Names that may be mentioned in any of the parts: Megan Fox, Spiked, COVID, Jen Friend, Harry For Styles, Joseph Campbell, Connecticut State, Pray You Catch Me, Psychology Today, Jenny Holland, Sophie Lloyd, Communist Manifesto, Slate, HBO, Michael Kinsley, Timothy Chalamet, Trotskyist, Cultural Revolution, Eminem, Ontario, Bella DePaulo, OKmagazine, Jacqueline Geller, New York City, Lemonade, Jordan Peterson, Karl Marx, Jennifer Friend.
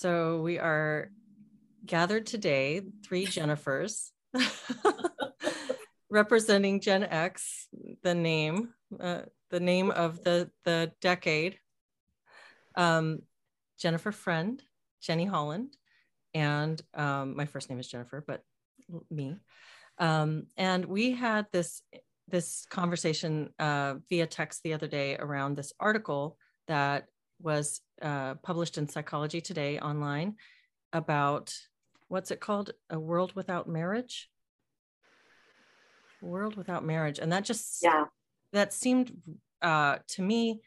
So we are gathered today, three Jennifers, representing Gen X, the name of the decade. Jennifer Friend, Jenny Holland, and my first name is Jennifer, but me. And we had this conversation via text the other day around this article that was published in Psychology Today online about, what's it called? A World Without Marriage? World Without Marriage. And that just, that seemed to me,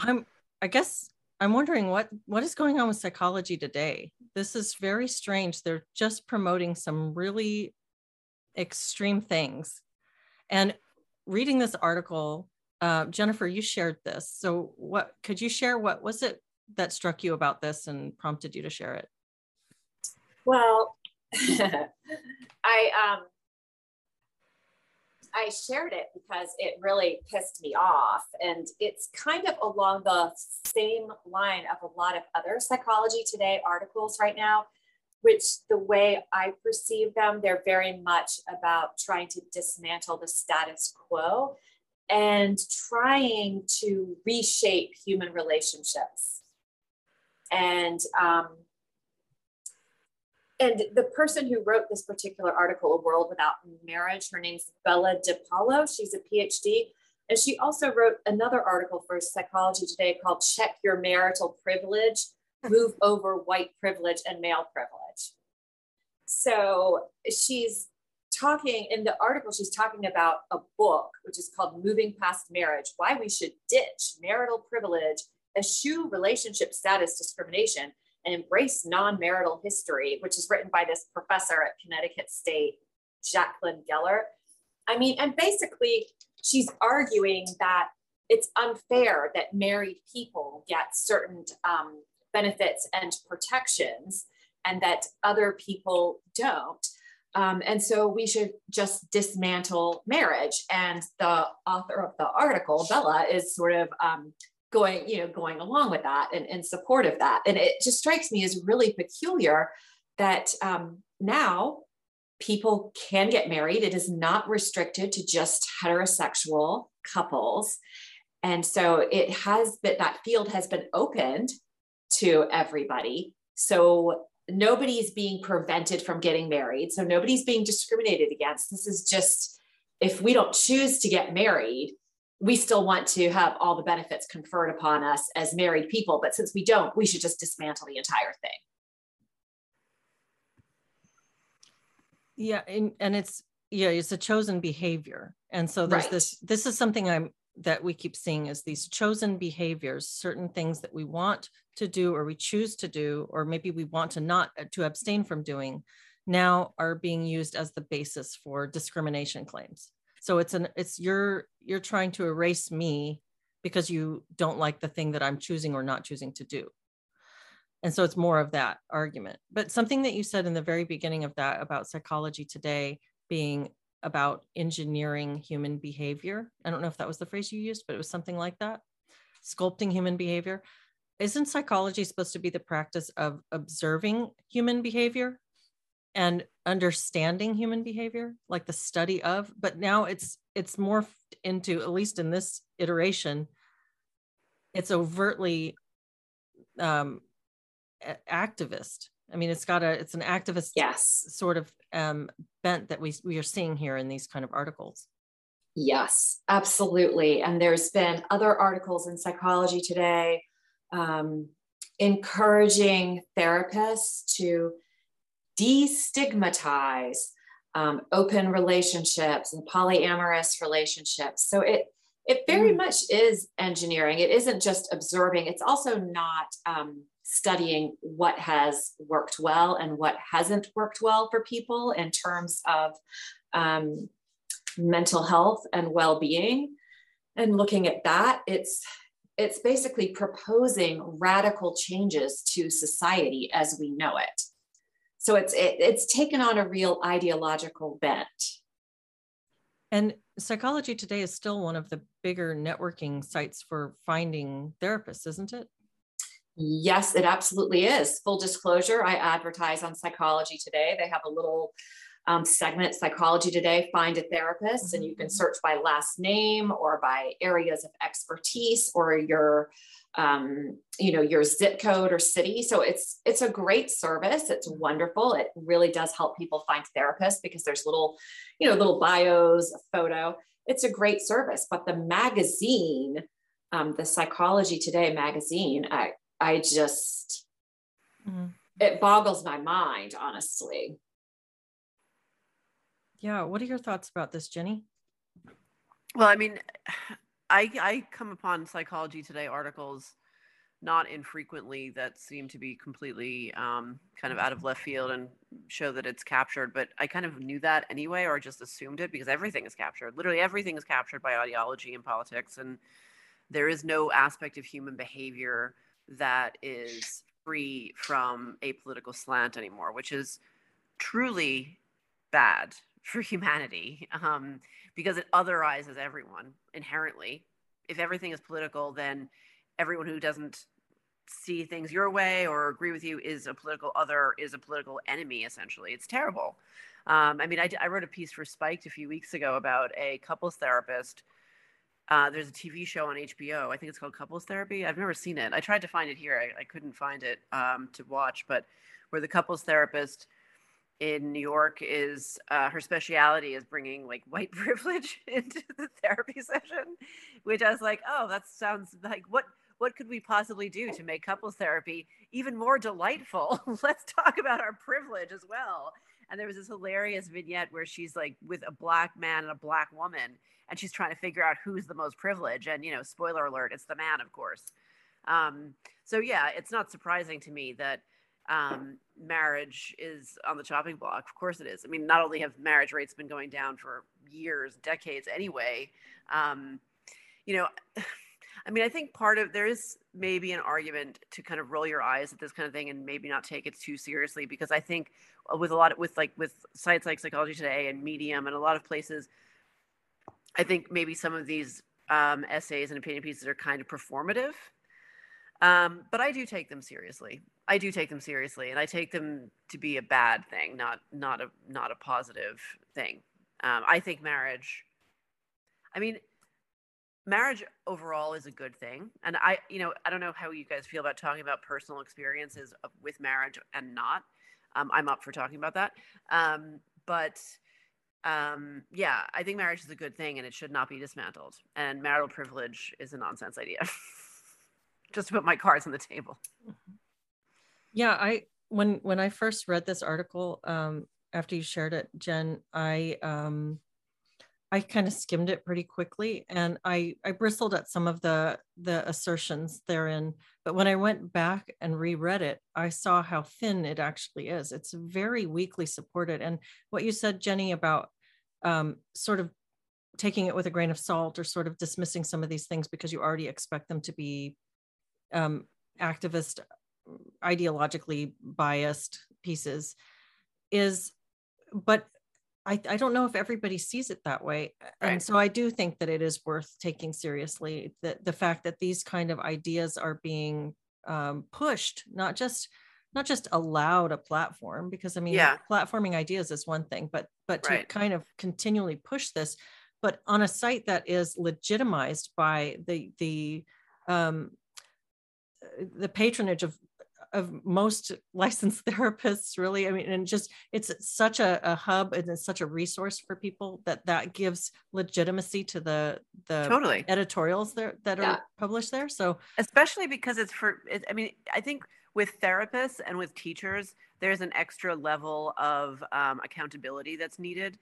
I guess I'm wondering what is going on with Psychology Today. This is very strange. They're just promoting some really extreme things. And reading this article, Jennifer, you shared this. So what could you share? What was it that struck you about this and prompted you to share it? Well, I shared it because it really pissed me off. And it's kind of along the same line of a lot of other Psychology Today articles right now, which the way I perceive them, they're very much about trying to dismantle the status quo and trying to reshape human relationships. And the person who wrote this particular article, A World Without Marriage, her name's Bella DePaulo. She's a PhD. And she also wrote another article for Psychology Today called Check Your Marital Privilege, Move Over White Privilege and Male Privilege. So she's talking, in the article, she's talking about a book, which is called Moving Past Marriage, Why We Should Ditch Marital Privilege, Eschew Relationship Status Discrimination, and Embrace Non-Marital History, which is written by this professor at Connecticut State, Jacqueline Geller. I mean, and basically she's arguing that it's unfair that married people get certain benefits and protections and that other people don't. And so we should just dismantle marriage. And the author of the article, Bella, is sort of going along with that and in support of that. And it just strikes me as really peculiar that now people can get married. It is not restricted to just heterosexual couples. And so it has been, that field has been opened to everybody. So nobody's being prevented from getting married. So nobody's being discriminated against. This is just, if we don't choose to get married, we still want to have all the benefits conferred upon us as married people, but since we don't, we should just dismantle the entire thing. Yeah, and it's, yeah, it's a chosen behavior. And so there's this is something that we keep seeing is these chosen behaviors, certain things that we want to do, or we choose to do, or maybe we want to not, to abstain from doing, now are being used as the basis for discrimination claims. So you're trying to erase me because you don't like the thing that I'm choosing or not choosing to do. And so it's more of that argument. But something that you said in the very beginning of that about Psychology Today being about engineering human behavior. I don't know if that was the phrase you used, but it was something like that. Sculpting human behavior. Isn't psychology supposed to be the practice of observing human behavior and understanding human behavior, like the study of? But now it's morphed into, at least in this iteration, it's overtly activist. I mean, it's an activist sort of bent that we are seeing here in these kind of articles. Yes, absolutely. And there's been other articles in Psychology Today encouraging therapists to destigmatize open relationships and polyamorous relationships. So it very much is engineering. It isn't just observing. It's also not studying what has worked well and what hasn't worked well for people in terms of mental health and well-being. And looking at that, it's basically proposing radical changes to society as we know it. So it's taken on a real ideological bent. And Psychology Today is still one of the bigger networking sites for finding therapists, isn't it? Yes, it absolutely is. Full disclosure, I advertise on Psychology Today. They have a little segment, Psychology Today, Find a Therapist, and you can search by last name or by areas of expertise or your, your zip code or city. So it's a great service. It's wonderful. It really does help people find therapists because there's little, little bios, a photo. It's a great service. But the magazine, the Psychology Today magazine, I just, it boggles my mind, honestly. Yeah. What are your thoughts about this, Jenny? Well, I mean, I come upon Psychology Today articles not infrequently that seem to be completely kind of out of left field and show that it's captured, but I kind of knew that anyway, or just assumed it because everything is captured. Literally everything is captured by ideology and politics. And there is no aspect of human behavior that is free from a political slant anymore, which is truly bad for humanity because it otherizes everyone inherently. If everything is political, then everyone who doesn't see things your way or agree with you is a political other, is a political enemy, essentially. It's terrible. I mean, I wrote a piece for Spiked a few weeks ago about a couples therapist. There's a TV show on HBO. I think it's called Couples Therapy. I've never seen it. I tried to find it here. I couldn't find it to watch, but where the couples therapist in New York is, her speciality is bringing like white privilege into the therapy session, which I was like, oh, that sounds like what could we possibly do to make couples therapy even more delightful? Let's talk about our privilege as well. And there was this hilarious vignette where she's like with a black man and a black woman, and she's trying to figure out who's the most privileged. And, spoiler alert, it's the man, of course. So yeah, it's not surprising to me that marriage is on the chopping block. Of course it is. I mean, not only have marriage rates been going down for years, decades anyway, I mean, I think there is maybe an argument to kind of roll your eyes at this kind of thing and maybe not take it too seriously, because I think with sites like Psychology Today and Medium and a lot of places, I think maybe some of these essays and opinion pieces are kind of performative, but I do take them seriously. And I take them to be a bad thing, not a positive thing. I think marriage overall is a good thing. And I don't know how you guys feel about talking about personal experiences with marriage and not. I'm up for talking about that. Yeah, I think marriage is a good thing and it should not be dismantled. And marital privilege is a nonsense idea. Just to put my cards on the table. Yeah, when I first read this article, after you shared it, Jen, I kind of skimmed it pretty quickly, and I bristled at some of the assertions therein. But when I went back and reread it, I saw how thin it actually is. It's very weakly supported. And what you said, Jenny, about sort of taking it with a grain of salt or sort of dismissing some of these things because you already expect them to be activist, ideologically biased pieces but I don't know if everybody sees it that way. Right. And so I do think that it is worth taking seriously that the fact that these kind of ideas are being pushed, not just allowed a platform, because I mean, platforming ideas is one thing, but to kind of continually push this, but on a site that is legitimized by the patronage of most licensed therapists, really. I mean, and just, it's such a hub and it's such a resource for people that gives legitimacy to the totally editorials that are published there. So especially because I think with therapists and with teachers, there's an extra level of accountability that's needed,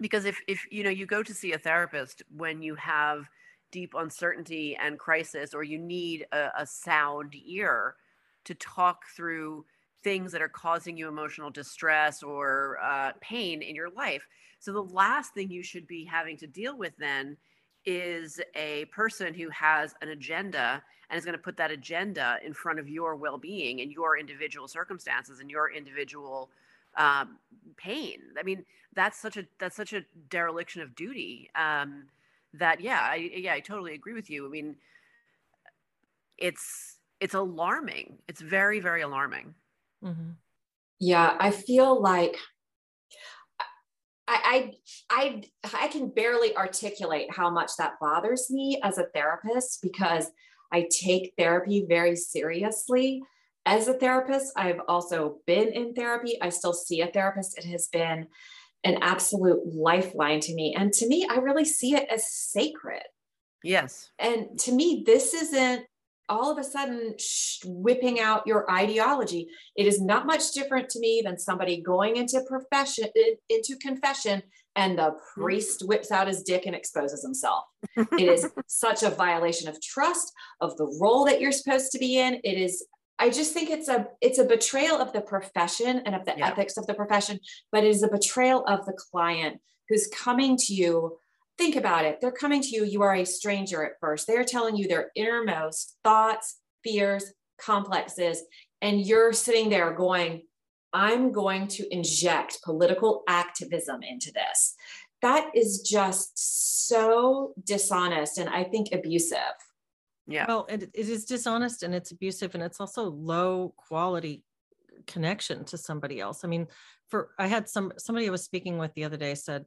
because if you go to see a therapist when you have deep uncertainty and crisis, or you need a sound ear to talk through things that are causing you emotional distress or pain in your life. So the last thing you should be having to deal with then is a person who has an agenda and is going to put that agenda in front of your well-being and your individual circumstances and your individual pain. I mean, that's such a dereliction of duty that I totally agree with you. I mean, it's it's alarming. It's very, very alarming. Mm-hmm. Yeah, I feel like I can barely articulate how much that bothers me as a therapist, because I take therapy very seriously. As a therapist, I've also been in therapy. I still see a therapist. It has been an absolute lifeline to me. And to me, I really see it as sacred. Yes. And to me, this isn't all of a sudden whipping out your ideology. It is not much different to me than somebody going into confession and the priest whips out his dick and exposes himself. It is such a violation of trust, of the role that you're supposed to be in. It is, I just think it's a betrayal of the profession and of the ethics of the profession, but it is a betrayal of the client who's coming to you. Think about it. They're coming to you. You are a stranger at first. They are telling you their innermost thoughts, fears, complexes. And you're sitting there going, I'm going to inject political activism into this. That is just so dishonest. And I think abusive. Yeah. Well, it is dishonest and it's abusive, and it's also low quality connection to somebody else. I mean, I had somebody I was speaking with the other day said,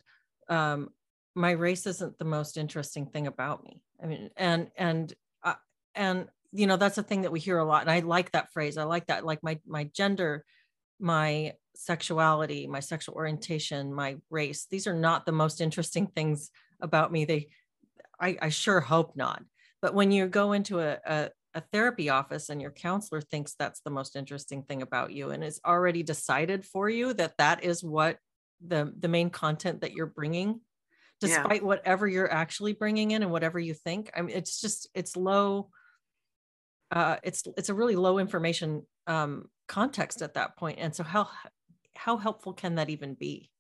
my race isn't the most interesting thing about me. I mean, and you know, that's a thing that we hear a lot. And I like that phrase. I like that. Like my gender, my sexuality, my sexual orientation, my race, these are not the most interesting things about me. I sure hope not. But when you go into a therapy office and your counselor thinks that's the most interesting thing about you, and it's already decided for you that is what the main content that you're bringing, despite whatever you're actually bringing in and whatever you think. I mean, it's just, it's low. It's a really low information context at that point. And so how helpful can that even be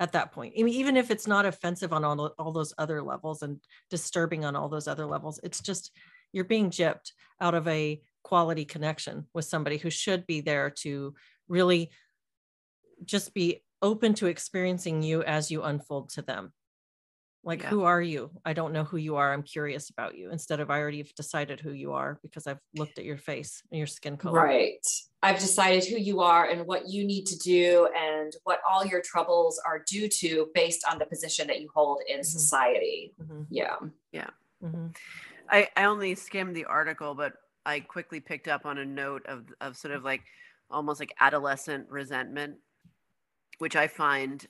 at that point? I mean, even if it's not offensive on all those other levels and disturbing on all those other levels, it's just, you're being gypped out of a quality connection with somebody who should be there to really just be open to experiencing you as you unfold to them. Like, who are you? I don't know who you are. I'm curious about you, instead of I already have decided who you are because I've looked at your face and your skin color. Right. I've decided who you are and what you need to do and what all your troubles are due to based on the position that you hold in society. Mm-hmm. Yeah. Yeah. Mm-hmm. I only skimmed the article, but I quickly picked up on a note of sort of like almost like adolescent resentment, which I find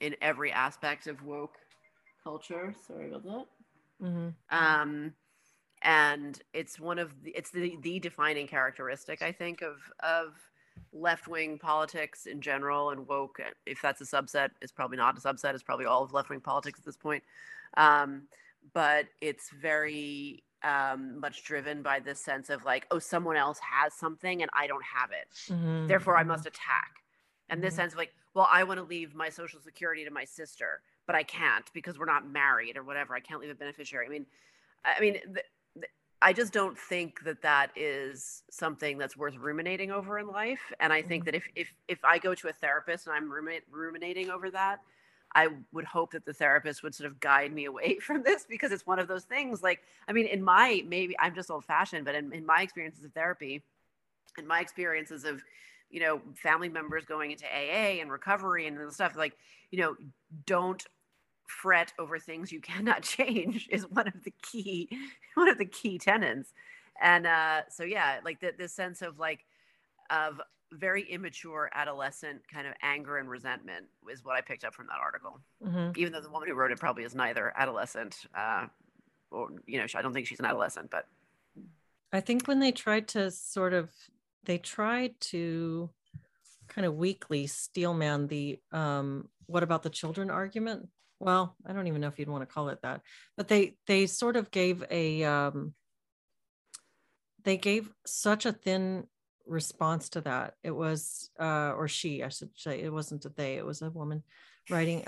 in every aspect of woke culture. Sorry about that. Mm-hmm. And it's one of the defining characteristic, I think, of left-wing politics in general, and woke, if that's a subset, it's probably not a subset, it's probably all of left-wing politics at this point. But it's very much driven by this sense of like, oh, someone else has something and I don't have it. Mm-hmm. Therefore I must attack. And this sense of like, well, I want to leave my social security to my sister, but I can't because we're not married or whatever. I can't leave a beneficiary. I just don't think that is something that's worth ruminating over in life. And I think that if I go to a therapist and I'm ruminating over that, I would hope that the therapist would sort of guide me away from this, because it's one of those things. Like, I mean, maybe I'm just old fashioned, but in my experiences of therapy, in my experiences of, you know, family members going into AA and recovery and stuff, like, you know, don't fret over things you cannot change is one of the key tenets. And so, yeah, like this sense of like, of very immature adolescent kind of anger and resentment is what I picked up from that article. Mm-hmm. Even though the woman who wrote it probably is neither adolescent or, you know, I don't think she's an adolescent, but. I think when they tried to kind of weakly steelman the what about the children argument? Well, I don't even know if you'd want to call it that, but they sort of gave they gave such a thin response to that. It was or she, I should say, it wasn't a they, it was a woman writing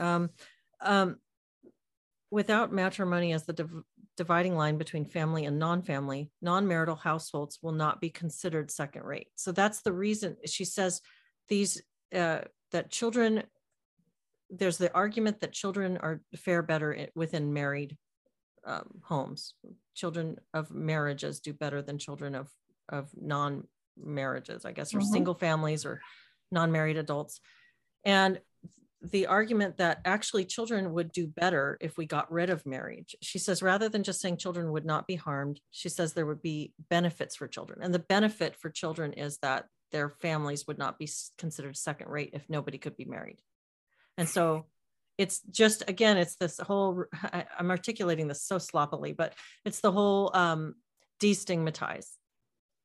without matrimony as the dividing line between family and non-family, non-marital households will not be considered second rate. So that's the reason she says there's the argument that children fare better within married homes. Children of marriages do better than children of of non-marriages, I guess, or single families or non-married adults. And the argument that actually children would do better if we got rid of marriage. She says, rather than just saying children would not be harmed, she says there would be benefits for children. And the benefit for children is that their families would not be considered second rate if nobody could be married. And so it's just, again, it's this whole, I'm articulating this so sloppily, but it's the whole destigmatize.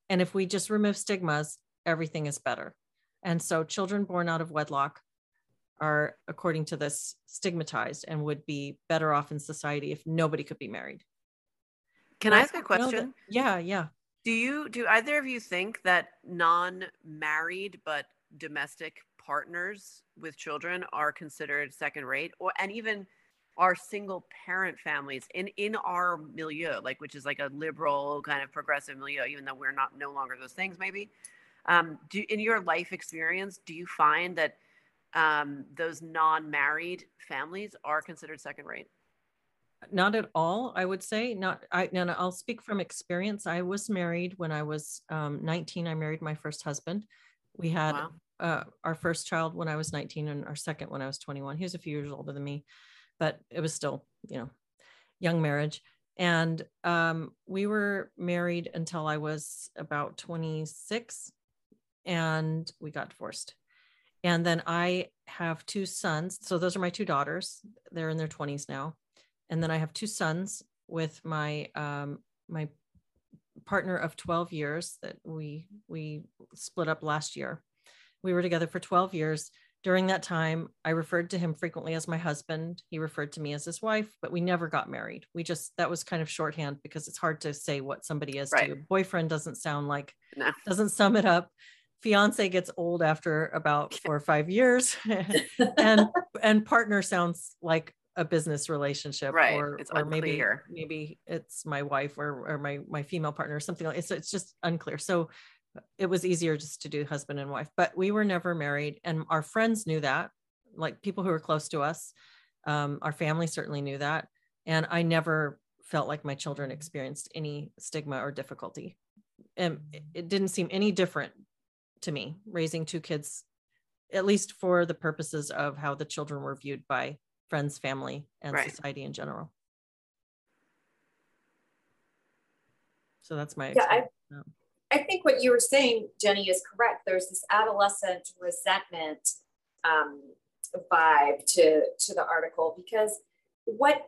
And if we just remove stigmas, everything is better. And so children born out of wedlock are, according to this, stigmatized and would be better off in society if nobody could be married. Can I ask a question? Yeah. Do either of you think that non-married but domestic partners with children are considered second rate, or and even our single parent families in our milieu, like, which is like a liberal kind of progressive milieu, even though we're not no longer those things maybe. In your life experience, do you find that those non-married families are considered second rate? Not at all, I would say. And I'll speak from experience. I was married when I was 19. I married my first husband. We had our first child when I was 19 and our second when I was 21. He was a few years older than me, but it was still, young marriage. And we were married until I was about 26 and we got divorced. And then I have two sons. So those are my two daughters. They're in their 20s now. And then I have two sons with my my partner of 12 years that we split up last year. We were together for 12 years. During that time, I referred to him frequently as my husband. He referred to me as his wife, but we never got married. We just, that was kind of shorthand because it's hard to say what somebody is to you. Boyfriend doesn't sound like, doesn't sum it up. Fiance gets old after about 4 or 5 years and partner sounds like a business relationship, or maybe it's my wife or my female partner or something like that. So it's just unclear. So it was easier just to do husband and wife, but we were never married. And our friends knew that, like people who were close to us, our family certainly knew that. And I never felt like my children experienced any stigma or difficulty. And it didn't seem any different to me, raising two kids, at least for the purposes of how the children were viewed by friends, family, and society in general. So that's my experience. I think what you were saying, Jenny, is correct. There's this adolescent resentment vibe to the article, because what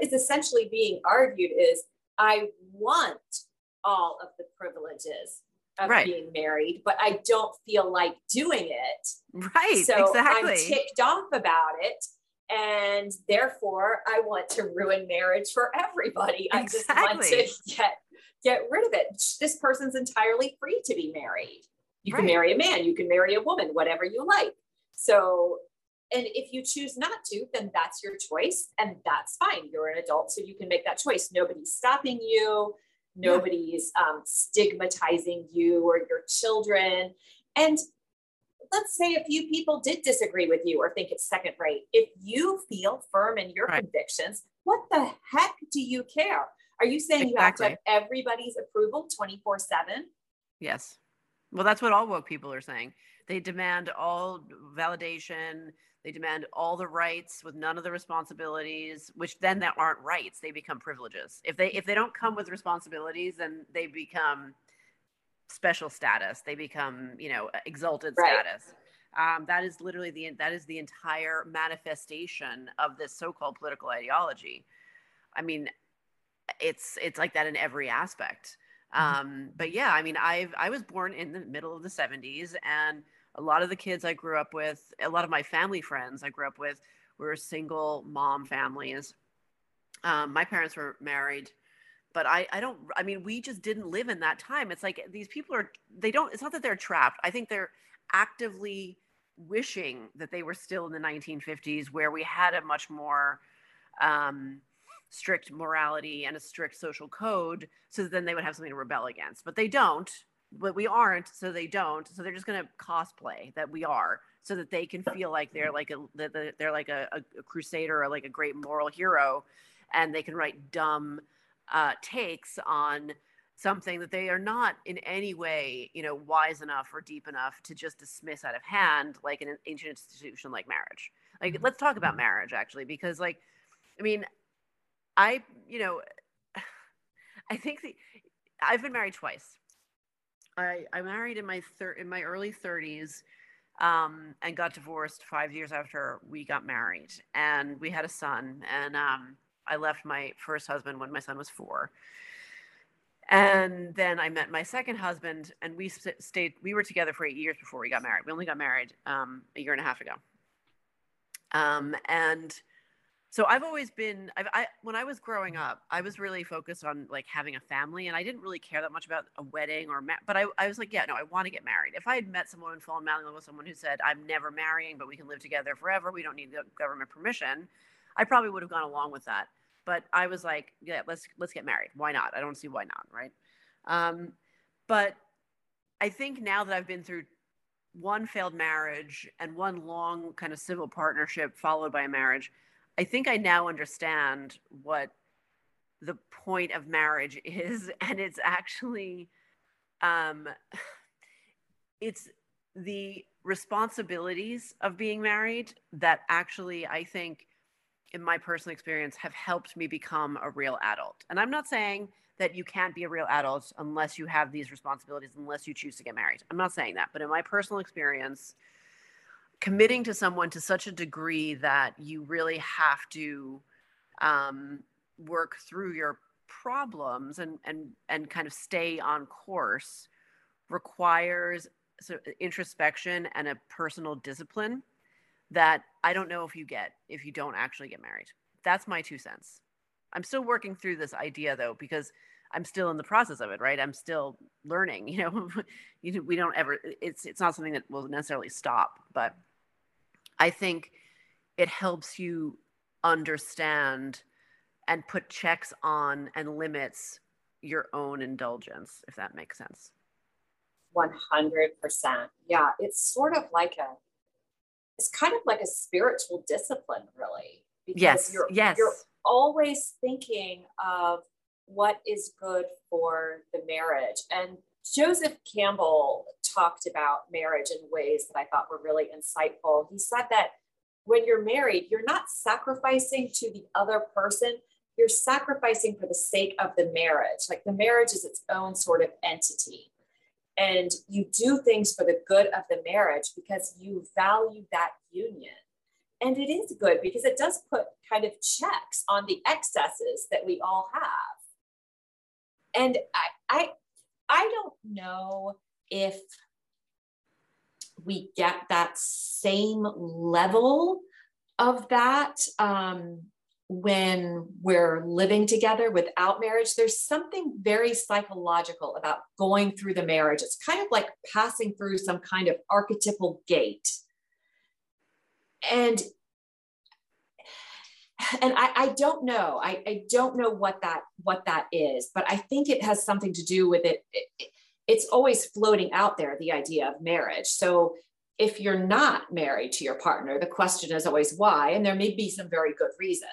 is essentially being argued is, I want all of the privileges of being married, but I don't feel like doing it. So I'm ticked off about it, and therefore I want to ruin marriage for everybody. I just want to get rid of it. This person's entirely free to be married. You can marry a man, you can marry a woman, whatever you like. So, and if you choose not to, then that's your choice, and that's fine. You're an adult, so you can make that choice. Nobody's stopping you. Nobody's stigmatizing you or your children. And let's say a few people did disagree with you or think it's second rate. If you feel firm in your convictions, what the heck do you care? Are you saying you have to have everybody's approval 24/7? Yes. Well, that's what all woke people are saying. They demand all validation. They demand all the rights with none of the responsibilities, which then that aren't rights. They become privileges. If they don't come with responsibilities, then they become special status. They become, exalted status. That is literally the entire manifestation of this so-called political ideology. I mean, it's like that in every aspect. But yeah, I mean, I was born in the middle of the 70s, and a lot of the kids I grew up with, a lot of my family friends I grew up with, were single mom families. My parents were married, but we just didn't live in that time. It's like these people it's not that they're trapped. I think they're actively wishing that they were still in the 1950s, where we had a much more strict morality and a strict social code, so that then they would have something to rebel against, but they don't. But we aren't, so they don't. So they're just going to cosplay that we are, so that they can feel like they're like a crusader or like a great moral hero, and they can write dumb takes on something that they are not in any way, you know, wise enough or deep enough to just dismiss out of hand, like an ancient institution like marriage. Like, let's talk about marriage, actually, because, like, I mean, I've been married twice. I married in my early 30s and got divorced 5 years after we got married, and we had a son, and I left my first husband when my son was 4. And then I met my second husband, and we stayed. We were together for 8 years before we got married. We only got married a year and a half ago. And so I've always been. When I was growing up, I was really focused on like having a family, and I didn't really care that much about a wedding or. But I was like, yeah, no, I want to get married. If I had met someone and fallen madly in love with someone who said, "I'm never marrying, but we can live together forever. We don't need the government permission," I probably would have gone along with that. But I was like, yeah, let's get married. Why not? I don't see why not, right? But I think now that I've been through one failed marriage and one long kind of civil partnership followed by a marriage, I think I now understand what the point of marriage is. And it's actually, it's the responsibilities of being married that actually, I think, in my personal experience, have helped me become a real adult. And I'm not saying that you can't be a real adult unless you have these responsibilities, unless you choose to get married. I'm not saying that, but in my personal experience, committing to someone to such a degree that you really have to work through your problems and kind of stay on course requires sort of introspection and a personal discipline that I don't know if you get if you don't actually get married. That's my 2 cents. I'm still working through this idea though, because I'm still in the process of it, right? I'm still learning, you know. We don't ever, it's not something that will necessarily stop, but I think it helps you understand and put checks on and limits your own indulgence, if that makes sense. 100%. Yeah, it's sort of like it's kind of like a spiritual discipline, really, because you're always thinking of what is good for the marriage. And Joseph Campbell talked about marriage in ways that I thought were really insightful. He said that when you're married, you're not sacrificing to the other person, you're sacrificing for the sake of the marriage. Like the marriage is its own sort of entity. And you do things for the good of the marriage because you value that union. And it is good because it does put kind of checks on the excesses that we all have. And I don't know if we get that same level of that when we're living together without marriage. There's something very psychological about going through the marriage. It's kind of like passing through some kind of archetypal gate. And I don't know. I don't know what that is, but I think it has something to do with it. It's always floating out there, the idea of marriage. So if you're not married to your partner, the question is always why, and there may be some very good reasons.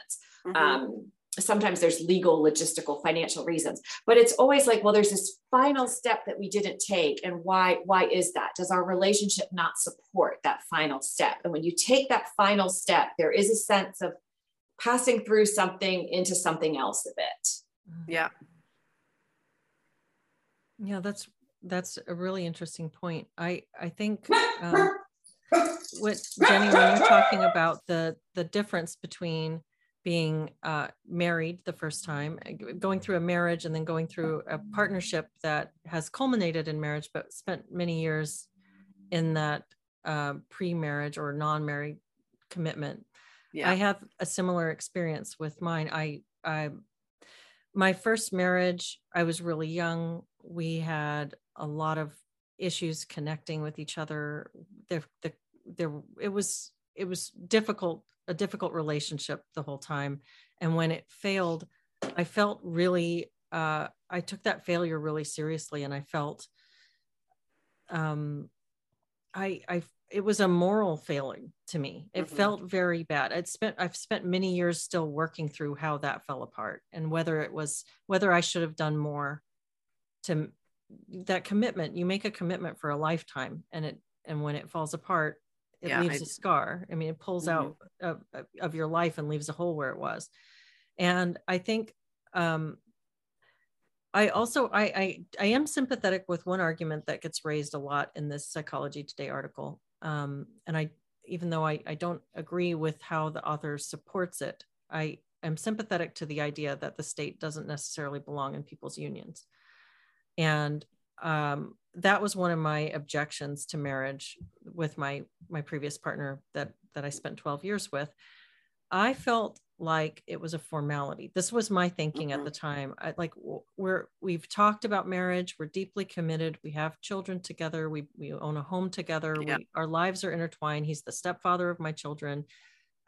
Mm-hmm. Sometimes there's legal, logistical, financial reasons, but it's always like, well, there's this final step that we didn't take, and why is that? Does our relationship not support that final step? And when you take that final step, there is a sense of passing through something into something else a bit. Yeah. Yeah, that's a really interesting point. I think what Jenny, when you're talking about the difference between being married the first time, going through a marriage and then going through a partnership that has culminated in marriage, but spent many years in that pre-marriage or non-married commitment. Yeah. I have a similar experience with mine. My first marriage, I was really young. We had a lot of issues connecting with each other. It was difficult, a difficult relationship the whole time. And when it failed, I felt really, I took that failure really seriously. And I felt, it was a moral failing to me. It mm-hmm. felt very bad. I've spent many years still working through how that fell apart and whether I should have done more to that commitment. You make a commitment for a lifetime, and when it falls apart, it leaves a scar. I mean, it pulls out of your life and leaves a hole where it was. And I think I am sympathetic with one argument that gets raised a lot in this Psychology Today article. And even though I don't agree with how the author supports it, I am sympathetic to the idea that the state doesn't necessarily belong in people's unions. And that was one of my objections to marriage with my previous partner that I spent 12 years with. I felt like it was a formality. This was my thinking at the time. We've talked about marriage. We're deeply committed. We have children together. We own a home together. Yeah. Our lives are intertwined. He's the stepfather of my children,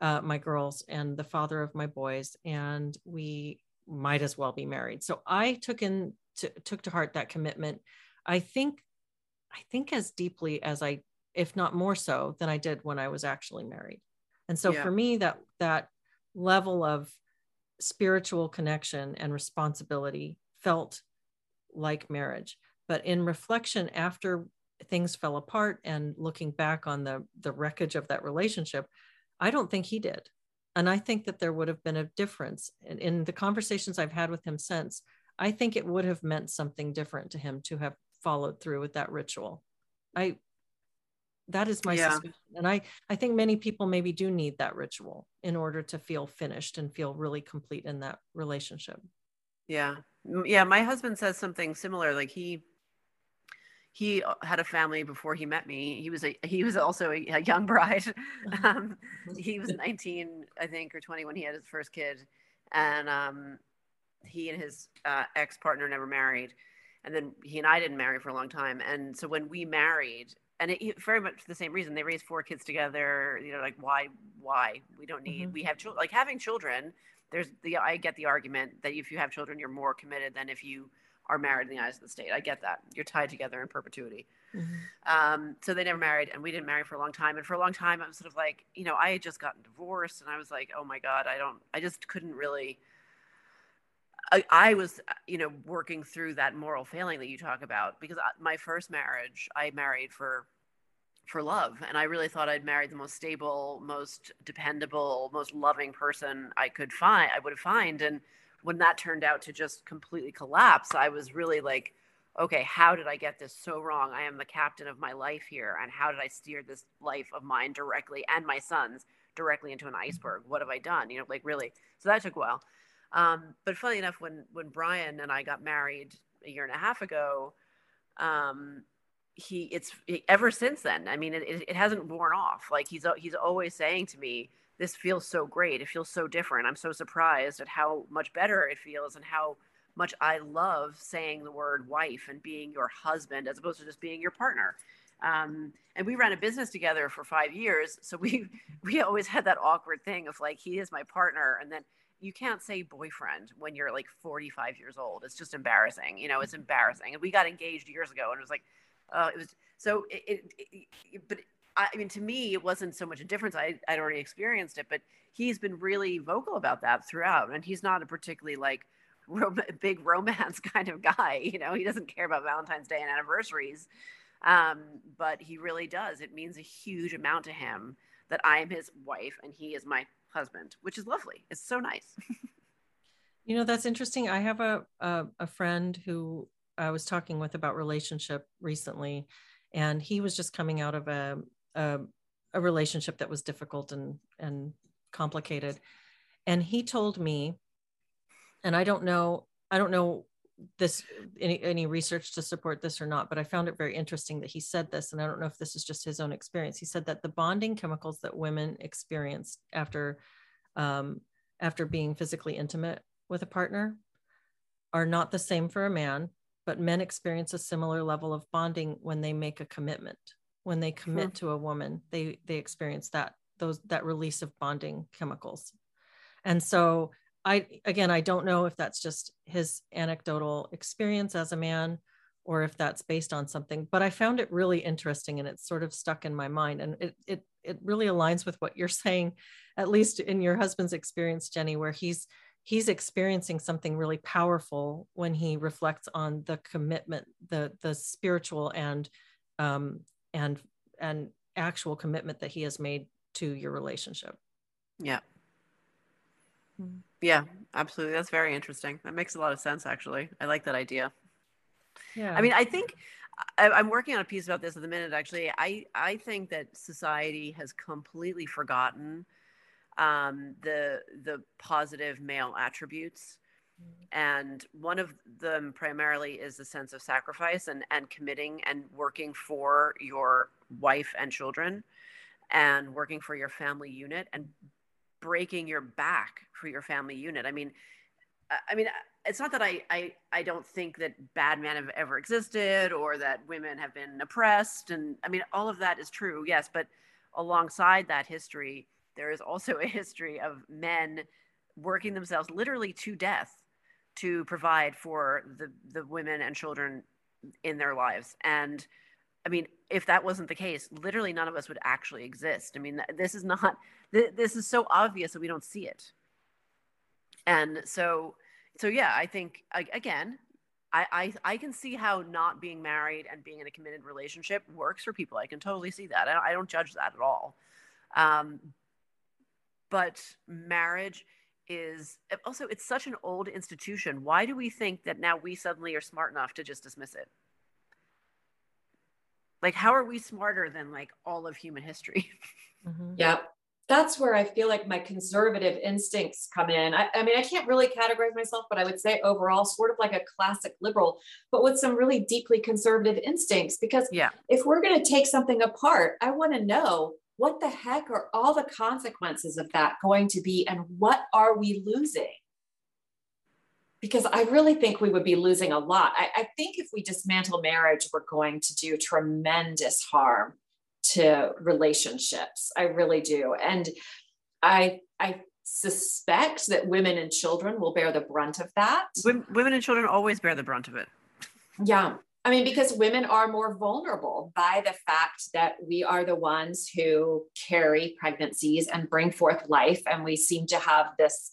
my girls, and the father of my boys. And we might as well be married. So I took to heart that commitment. I think as deeply as I, if not more so than I did when I was actually married. And so for me, that level of spiritual connection and responsibility felt like marriage. But in reflection, after things fell apart and looking back on the wreckage of that relationship, I don't think he did. And I think that there would have been a difference. And in the conversations I've had with him since, I think it would have meant something different to him to have followed through with that ritual. That is my suspicion. And I think many people maybe do need that ritual in order to feel finished and feel really complete in that relationship. Yeah. Yeah. My husband says something similar. Like he had a family before he met me. He was also a young bride. He was 19, I think, or 20 when he had his first kid. And he and his ex-partner never married. And then he and I didn't marry for a long time. And so when we married, and it very much for the same reason, they raised four kids together, you know, like why we don't need, we have children, like having children. I get the argument that if you have children, you're more committed than if you are married in the eyes of the state. I get that. You're tied together in perpetuity. So they never married, and we didn't marry for a long time. And for a long time, I was sort of like, you know, I had just gotten divorced, and I was like, oh my God, I just couldn't really, I was, you know, working through that moral failing that you talk about, because my first marriage, I married for love. And I really thought I'd married the most stable, most dependable, most loving person I would find. And when that turned out to just completely collapse, I was really like, okay, how did I get this so wrong? I am the captain of my life here. And how did I steer this life of mine directly, and my son's directly, into an iceberg? What have I done? You know, like really. So that took a while. But funny enough, when Brian and I got married a year and a half ago, ever since then, I mean, it hasn't worn off. Like he's always saying to me, this feels so great. It feels so different. I'm so surprised at how much better it feels, and how much I love saying the word wife and being your husband, as opposed to just being your partner. And we ran a business together for 5 years. So we always had that awkward thing of like, he is my partner. And then you can't say boyfriend when you're like 45 years old. It's just embarrassing. You know, it's embarrassing. And we got engaged years ago, and it was like, I mean, to me, it wasn't so much a difference. I'd already experienced it, but he's been really vocal about that throughout. And he's not a particularly like big romance kind of guy. You know, he doesn't care about Valentine's Day and anniversaries, but he really does. It means a huge amount to him that I am his wife and he is my husband, which is lovely. It's so nice. You know, that's interesting. I have a friend who I was talking with about relationship recently, and he was just coming out of a relationship that was difficult and complicated. And he told me, and I don't know this, any research to support this or not, but I found it very interesting that he said this, and I don't know if this is just his own experience. He said that the bonding chemicals that women experience after being physically intimate with a partner are not the same for a man, but men experience a similar level of bonding when they make a commitment. When they commit to a woman, they experience that release of bonding chemicals. And so I don't know if that's just his anecdotal experience as a man, or if that's based on something, but I found it really interesting, and it's sort of stuck in my mind. And it really aligns with what you're saying, at least in your husband's experience, Jenny, where he's he's experiencing something really powerful when he reflects on the commitment, the spiritual and actual commitment that he has made to your relationship. Yeah. Yeah, absolutely. That's very interesting. That makes a lot of sense, actually. I like that idea. Yeah. I mean, I think I'm working on a piece about this at the minute, actually. I think that society has completely forgotten the positive male attributes. And one of them primarily is the sense of sacrifice and committing and working for your wife and children and working for your family unit and breaking your back for your family unit. I mean, it's not that I don't think that bad men have ever existed or that women have been oppressed. And I mean, all of that is true, yes. But alongside that history, there is also a history of men working themselves literally to death to provide for the women and children in their lives. And I mean, if that wasn't the case, literally none of us would actually exist. I mean, this is so obvious that we don't see it. And so yeah, I think, again, I can see how not being married and being in a committed relationship works for people. I can totally see that. I don't judge that at all. But marriage is also, it's such an old institution. Why do we think that now we suddenly are smart enough to just dismiss it? Like, how are we smarter than like all of human history? Mm-hmm. Yeah. That's where I feel like my conservative instincts come in. I mean, I can't really categorize myself, but I would say overall sort of like a classic liberal, but with some really deeply conservative instincts, because if we're going to take something apart, I want to know, what the heck are all the consequences of that going to be? And what are we losing? Because I really think we would be losing a lot. I think if we dismantle marriage, we're going to do tremendous harm to relationships. I really do. And I suspect that women and children will bear the brunt of that. Women and children always bear the brunt of it. Yeah. I mean, because women are more vulnerable by the fact that we are the ones who carry pregnancies and bring forth life. And we seem to have this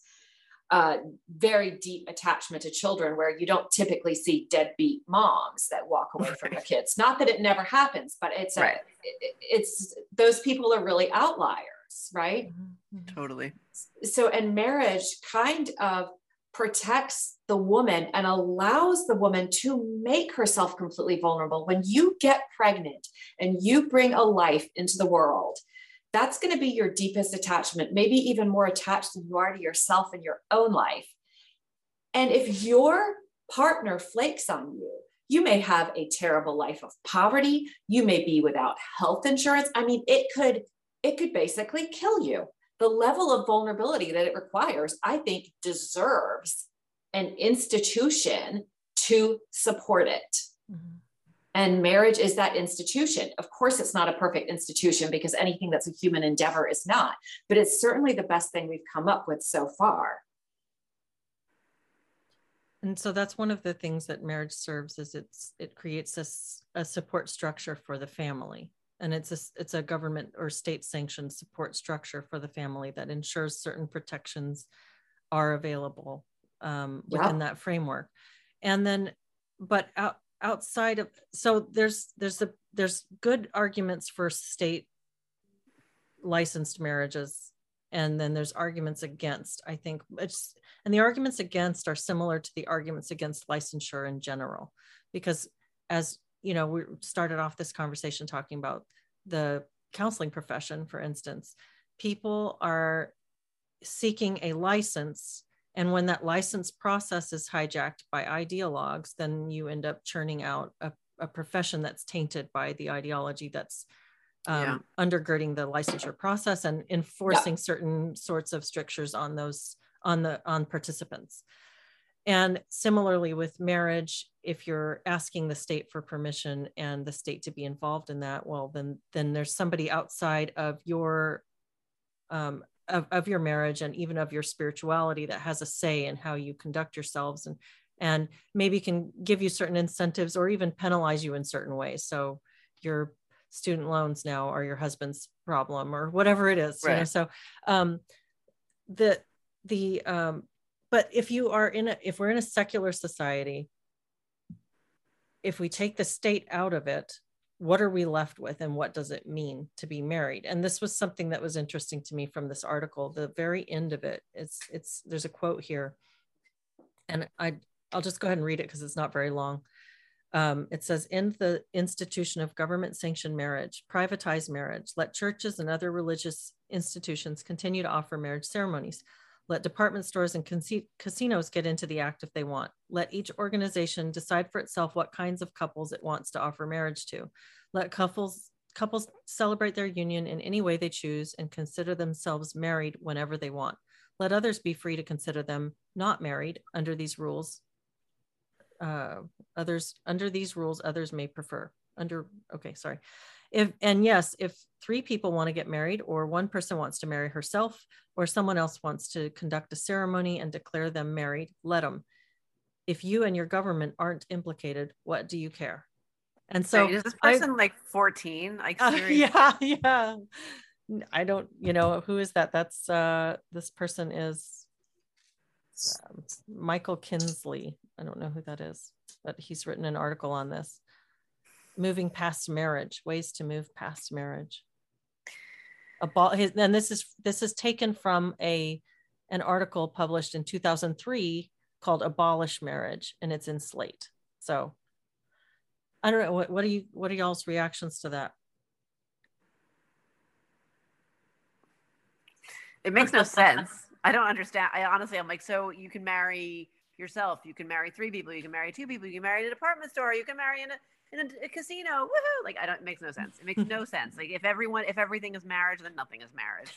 very deep attachment to children where you don't typically see deadbeat moms that walk away from their kids. Not that it never happens, but it's those people are really outliers, right? Totally. So, and marriage kind of protects the woman and allows the woman to make herself completely vulnerable. When you get pregnant and you bring a life into the world, that's going to be your deepest attachment, maybe even more attached than you are to yourself and your own life. And if your partner flakes on you, you may have a terrible life of poverty. You may be without health insurance. I mean, it could basically kill you. The level of vulnerability that it requires, I think, deserves an institution to support it. Mm-hmm. And marriage is that institution. Of course, it's not a perfect institution because anything that's a human endeavor is not, but it's certainly the best thing we've come up with so far. And so that's one of the things that marriage serves is it creates a support structure for the family. And it's a government or state sanctioned support structure for the family that ensures certain protections are available within that framework. And then, but outside of, so there's good arguments for state licensed marriages. And then there's arguments against, I think, and the arguments against are similar to the arguments against licensure in general, because as you know, we started off this conversation talking about the counseling profession, for instance. People are seeking a license, and when that license process is hijacked by ideologues, then you end up churning out a profession that's tainted by the ideology that's undergirding the licensure process and enforcing certain sorts of strictures on those on participants. And similarly with marriage, if you're asking the state for permission and the state to be involved in that, well, then there's somebody outside of your of your marriage and even of your spirituality that has a say in how you conduct yourselves and maybe can give you certain incentives or even penalize you in certain ways. So your student loans now are your husband's problem or whatever it is. Right. You know? So the But if you are in a, if we're in a secular society, if we take the state out of it, what are we left with, and what does it mean to be married? And this was something that was interesting to me from this article, the very end of it. It's there's a quote here, and I'll just go ahead and read it because it's not very long. It says, end the institution of government-sanctioned marriage, privatize marriage, let churches and other religious institutions continue to offer marriage ceremonies, let department stores and casinos get into the act if they want, let each organization decide for itself what kinds of couples it wants to offer marriage to, let couples celebrate their union in any way they choose and consider themselves married whenever they want, let others be free to consider them not married under these rules. Others may prefer if three people want to get married, or one person wants to marry herself, or someone else wants to conduct a ceremony and declare them married, let them. If you and your government aren't implicated, what do you care? And so is this person 14? Like, yeah. I don't, who is that? That's this person is Michael Kinsley. I don't know who that is, but he's written an article on this. Moving past marriage, ways to move past marriage. And this is taken from an article published in 2003 called "Abolish Marriage," and it's in Slate. So I don't know, what are y'all's reactions to that? It makes no sense. I don't understand. I honestly, I'm like, so you can marry yourself, you can marry three people, you can marry two people, you can marry in a department store, you can marry in a casino. Woohoo! Like, it makes no sense. It makes no sense. Like, if everything is marriage, then nothing is marriage.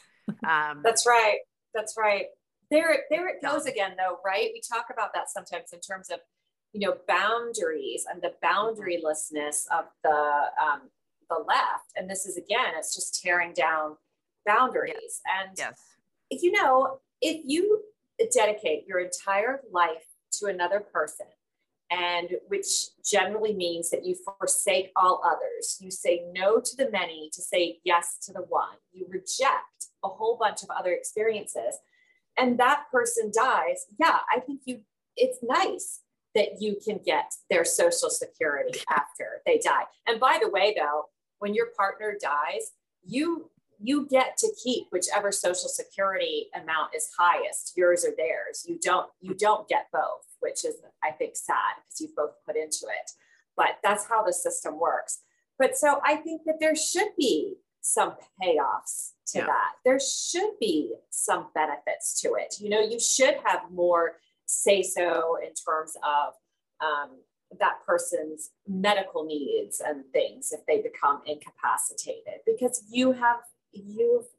That's right. There it goes again, though, right? We talk about that sometimes in terms of, boundaries and the boundarylessness of the left. And this is, again, it's just tearing down boundaries. Yes. And if you dedicate your entire life to another person, and which generally means that you forsake all others, you say no to the many to say yes to the one, you reject a whole bunch of other experiences, and that person dies. Yeah, I think it's nice that you can get their social security after they die. And by the way, though, when your partner dies, you get to keep whichever social security amount is highest, yours or theirs. You don't get both, which is, I think, sad because you've both put into it, but that's how the system works. But so I think that there should be some payoffs to that. There should be some benefits to it. You should have more say-so in terms of, that person's medical needs and things if they become incapacitated, because you've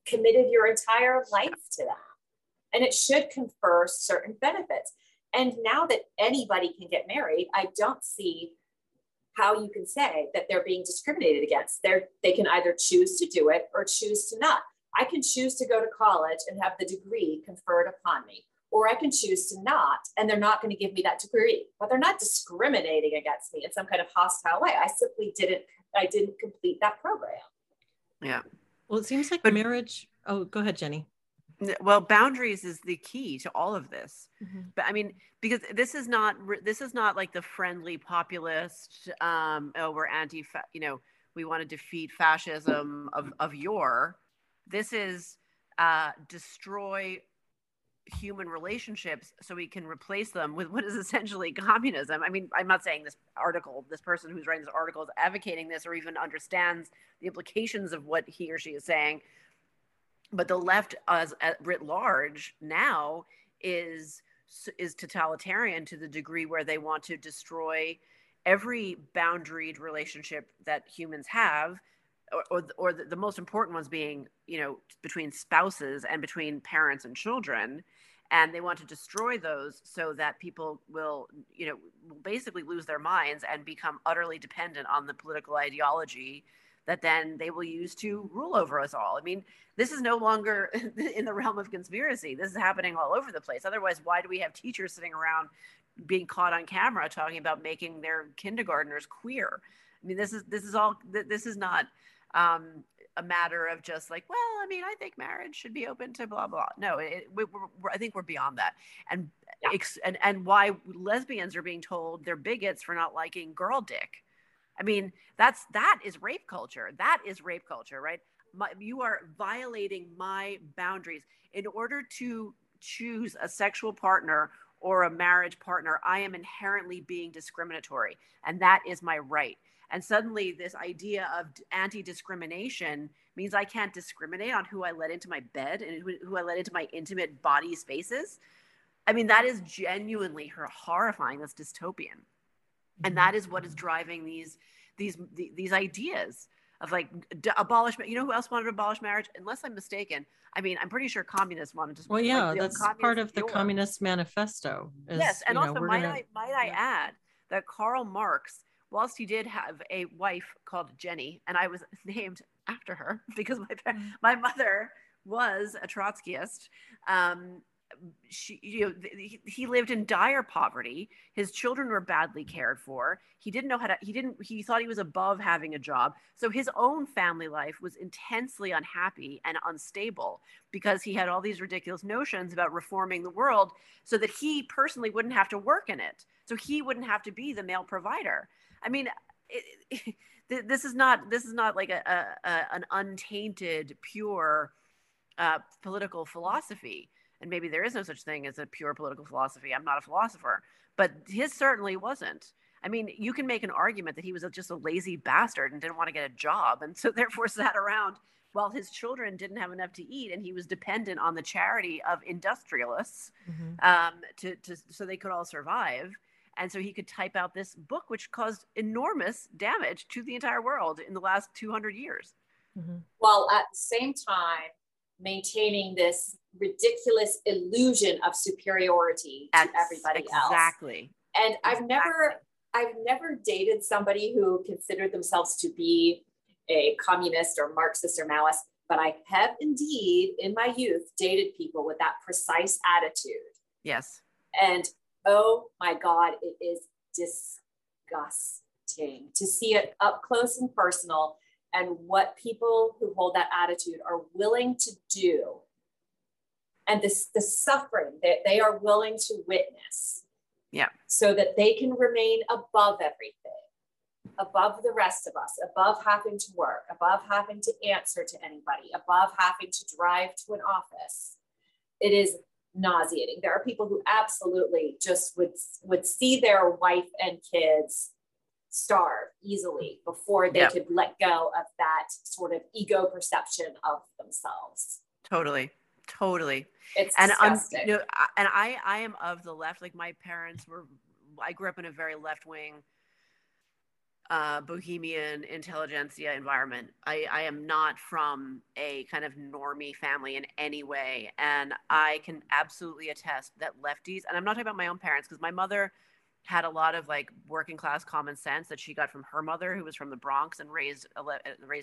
committed your entire life to that, and it should confer certain benefits. And now that anybody can get married, I don't see how you can say that they're being discriminated against. They can either choose to do it or choose to not. I can choose to go to college and have the degree conferred upon me, or I can choose to not, and they're not going to give me that degree. But they're not discriminating against me in some kind of hostile way. I simply didn't complete that program. Yeah. Well, it seems like marriage. Oh, go ahead, Jenny. Well, boundaries is the key to all of this. Mm-hmm. But I mean, because this is not like the friendly populist, we're anti, we want to defeat fascism of yore. This is destroy human relationships so we can replace them with what is essentially communism. I mean, I'm not saying this person who's writing this article is advocating this or even understands the implications of what he or she is saying, but the left as writ large now is totalitarian to the degree where they want to destroy every boundaried relationship that humans have, or the most important ones being, between spouses and between parents and children. And they want to destroy those so that people will, basically lose their minds and become utterly dependent on the political ideology that then they will use to rule over us all. I mean, this is no longer in the realm of conspiracy. This is happening all over the place. Otherwise, why do we have teachers sitting around being caught on camera talking about making their kindergartners queer? I mean, this is not a matter of just like, well, I mean, I think marriage should be open to blah, blah. No, I think we're beyond that. And, yeah. and why lesbians are being told they're bigots for not liking girl dick. I mean, that is rape culture. That is rape culture, right? You are violating my boundaries. In order to choose a sexual partner or a marriage partner, I am inherently being discriminatory, and that is my right. And suddenly this idea of anti-discrimination means I can't discriminate on who I let into my bed and who I let into my intimate body spaces. I mean, that is genuinely horrifying. That's dystopian. And that is what is driving these ideas of like abolishment. You know who else wanted to abolish marriage? Unless I'm mistaken. I mean, I'm pretty sure communists wanted to. Well, yeah, like, that's part of the Communist Manifesto. Is, yes, and also might I add that Karl Marx, whilst he did have a wife called Jenny, and I was named after her because my mother was a Trotskyist. He lived in dire poverty. His children were badly cared for. He didn't know how to, he thought he was above having a job. So his own family life was intensely unhappy and unstable because he had all these ridiculous notions about reforming the world so that he personally wouldn't have to work in it. So he wouldn't have to be the male provider. I mean, this is not like an untainted, pure political philosophy. And maybe there is no such thing as a pure political philosophy. I'm not a philosopher, but his certainly wasn't. I mean, you can make an argument that he was just a lazy bastard and didn't want to get a job, and so therefore sat around while his children didn't have enough to eat, and he was dependent on the charity of industrialists so they could all survive. And so he could type out this book, which caused enormous damage to the entire world in the last 200 years. Mm-hmm. While at the same time, maintaining this ridiculous illusion of superiority to everybody else. Exactly. And I've never dated somebody who considered themselves to be a communist or Marxist or Maoist, but I have indeed in my youth dated people with that precise attitude. Yes. And oh my God, it is disgusting to see it up close and personal. And what people who hold that attitude are willing to do, and the suffering that they are willing to witness, yeah, so that they can remain above everything, above the rest of us, above having to work, above having to answer to anybody, above having to drive to an office. It is nauseating. There are people who absolutely just would see their wife and kids starve easily before they could let go of that sort of ego perception of themselves. Totally. It's disgusting. I am of the left. Like my parents were, I grew up in a very left-wing, bohemian intelligentsia environment. I am not from a kind of normie family in any way. And I can absolutely attest that lefties, and I'm not talking about my own parents, because my mother had a lot of like working class common sense that she got from her mother, who was from the Bronx and raised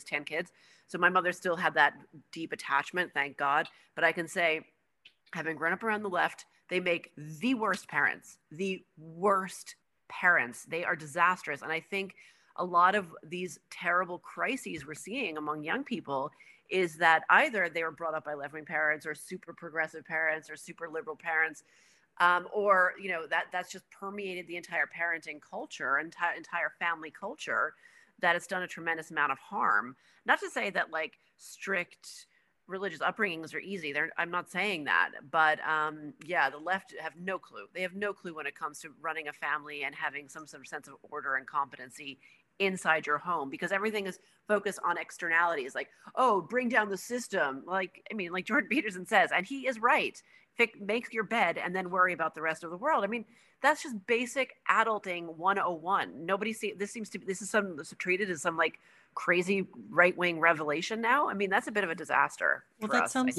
10 kids. So my mother still had that deep attachment, thank God. But I can say, having grown up around the left, they make the worst parents, They are disastrous. And I think a lot of these terrible crises we're seeing among young people is that either they were brought up by left-wing parents or super progressive parents or super liberal parents. Or, you know, that's just permeated the entire parenting culture, entire family culture, that it's done a tremendous amount of harm. Not to say that like strict religious upbringings are easy. I'm not saying that, but the left have no clue. They have no clue when it comes to running a family and having some sort of sense of order and competency inside your home, because everything is focused on externalities. Like, oh, bring down the system. Like, I mean, like Jordan Peterson says, and he is right. Make your bed and then worry about the rest of the world. I mean, that's just basic adulting 101. This is treated as some like crazy right-wing revelation now. I mean, that's a bit of a disaster. Well, that sounds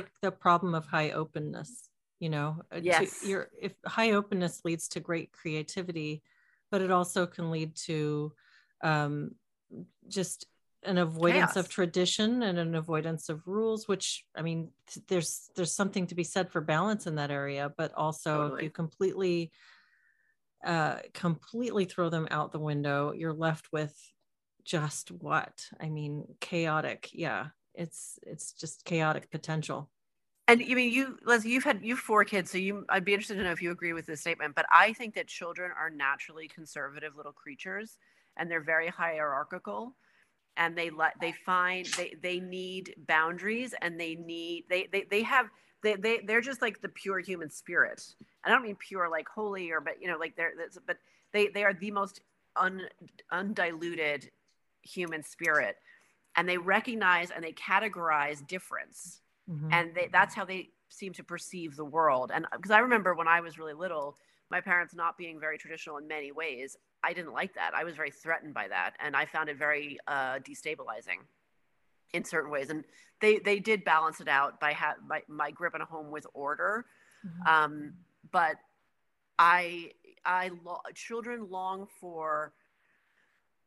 like the problem of high openness, you know. Yes. If high openness leads to great creativity, but it also can lead to just an avoidance of tradition and an avoidance of rules, which, I mean, there's something to be said for balance in that area, but also if you completely throw them out the window, you're left with just what? I mean, chaotic. Yeah. It's just chaotic potential. And I mean, you, Leslie, you've four kids, so I'd be interested to know if you agree with this statement, but I think that children are naturally conservative little creatures, and they're very hierarchical, and they need boundaries, and they're just like the pure human spirit. And I don't mean pure like holy or, but you know, like they are the most undiluted human spirit, and they recognize and they categorize difference. Mm-hmm. And that's how they seem to perceive the world. And because I remember when I was really little, my parents not being very traditional in many ways, I didn't like that. I was very threatened by that. And I found it very destabilizing in certain ways. And they did balance it out by my grip on a home with order. Mm-hmm. But children long for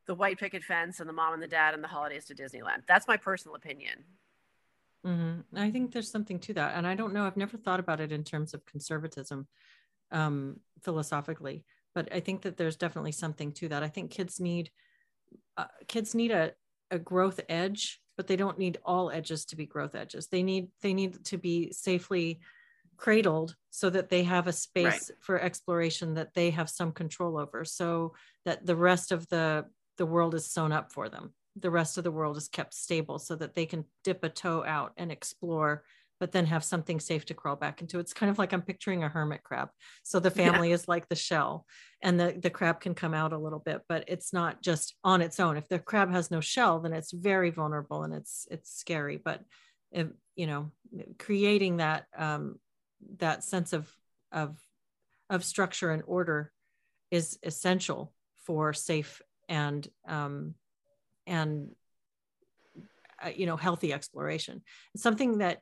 the white picket fence and the mom and the dad and the holidays to Disneyland. That's my personal opinion. Mm-hmm. I think there's something to that. And I don't know, I've never thought about it in terms of conservatism philosophically, but I think that there's definitely something to that. I think kids need a growth edge, but they don't need all edges to be growth edges. They need to be safely cradled so that they have a space for exploration that they have some control over, so that the rest of the world is sewn up for them. The rest of the world is kept stable so that they can dip a toe out and explore, but then have something safe to crawl back into. It's kind of like I'm picturing a hermit crab. So the family is like the shell, and the crab can come out a little bit, but it's not just on its own. If the crab has no shell, then it's very vulnerable and it's scary, but if, you know, creating that, that sense of structure and order is essential for safe and healthy exploration. It's something that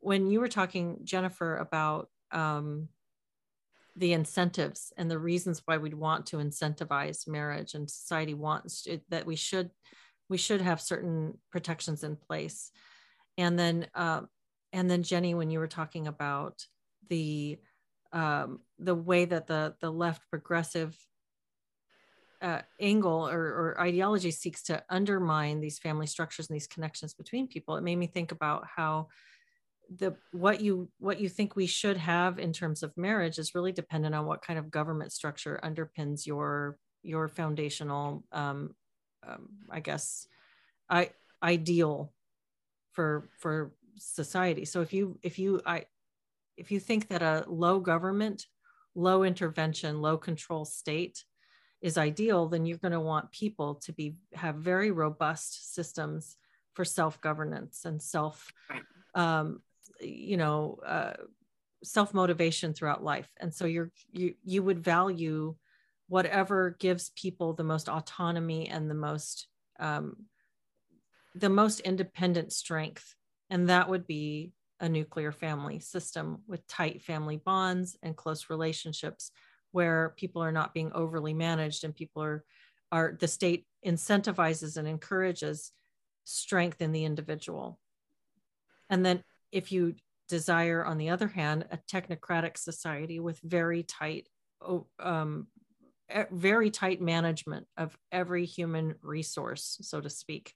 when you were talking, Jennifer, about the incentives and the reasons why we'd want to incentivize marriage, and society wants it, that we should have certain protections in place. And then Jenny, when you were talking about the way that the left progressive angle or ideology seeks to undermine these family structures and these connections between people, it made me think about how what you think we should have in terms of marriage is really dependent on what kind of government structure underpins your foundational, ideal for society. So if you think that a low government, low intervention, low control state is ideal, then you're going to want people to have very robust systems for self-governance and self-motivation throughout life. And so you would value whatever gives people the most autonomy and the most independent strength, and that would be a nuclear family system with tight family bonds and close relationships, where people are not being overly managed and people are the state incentivizes and encourages strength in the individual. And then if you desire, on the other hand, a technocratic society with very tight management of every human resource, so to speak,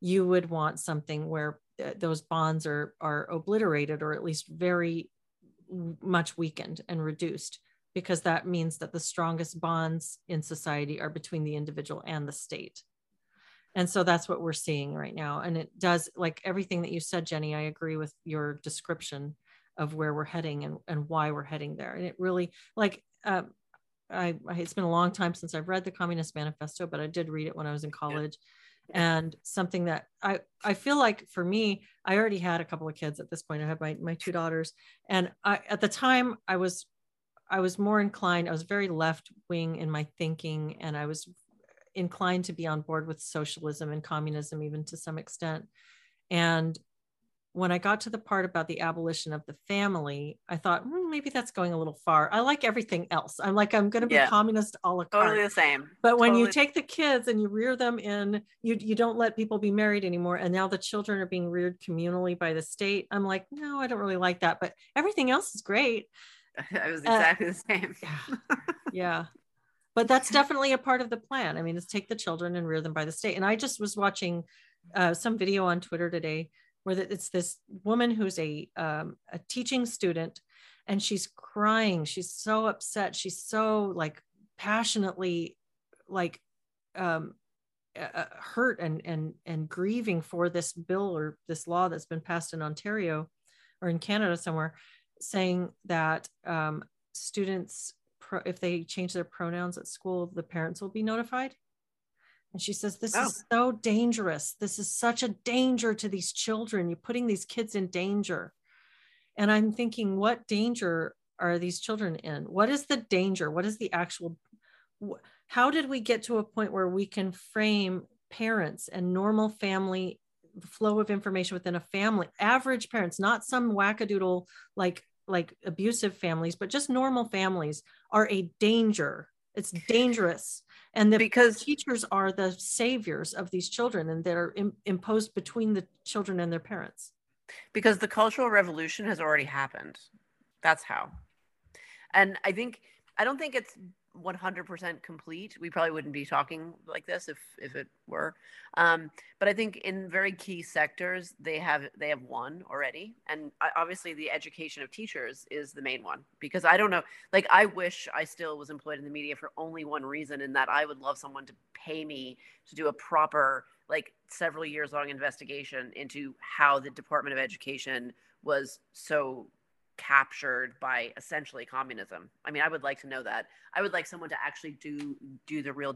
you would want something where those bonds are obliterated, or at least very much weakened and reduced, because that means that the strongest bonds in society are between the individual and the state. And so that's what we're seeing right now. And it does, like everything that you said, Jenny, I agree with your description of where we're heading and why we're heading there. And it really, like, it's been a long time since I've read the Communist Manifesto, but I did read it when I was in college. Yeah. And something that I feel like, for me, I already had a couple of kids at this point. I had my two daughters. And at the time I was more inclined, I was very left wing in my thinking, and I was inclined to be on board with socialism and communism, even to some extent. And when I got to the part about the abolition of the family, I thought, maybe that's going a little far. I like everything else. I'm like, I'm going to be communist a la carte. Totally the same. But when you take the kids and you rear them in, you don't let people be married anymore. And now the children are being reared communally by the state. I'm like, no, I don't really like that, but everything else is great. I was exactly the same. Yeah. But that's definitely a part of the plan. I mean, it's take the children and rear them by the state. And I just was watching some video on Twitter today where it's this woman who's a teaching student, and she's crying. She's so upset. She's so like passionately like hurt and grieving for this bill or this law that's been passed in Ontario or in Canada somewhere, saying that students, if they change their pronouns at school, the parents will be notified. And she says, this is so dangerous. This is such a danger to these children. You're putting these kids in danger. And I'm thinking, what danger are these children in? What is the danger? What is the actual, how did we get to a point where we can frame parents and normal family, the flow of information within a family, average parents, not some wackadoodle, like abusive families, but just normal families are a danger. It's dangerous. And because teachers are the saviors of these children, and they're imposed between the children and their parents. Because the cultural revolution has already happened. That's how. And I don't think it's 100% complete. We probably wouldn't be talking like this if it were. But I think in very key sectors, they have won already. And obviously the education of teachers is the main one, because I don't know, like I wish I still was employed in the media for only one reason, and that I would love someone to pay me to do a proper, like several years long investigation into how the Department of Education was so captured by essentially communism. I mean, I would like to know that. I would like someone to actually do the real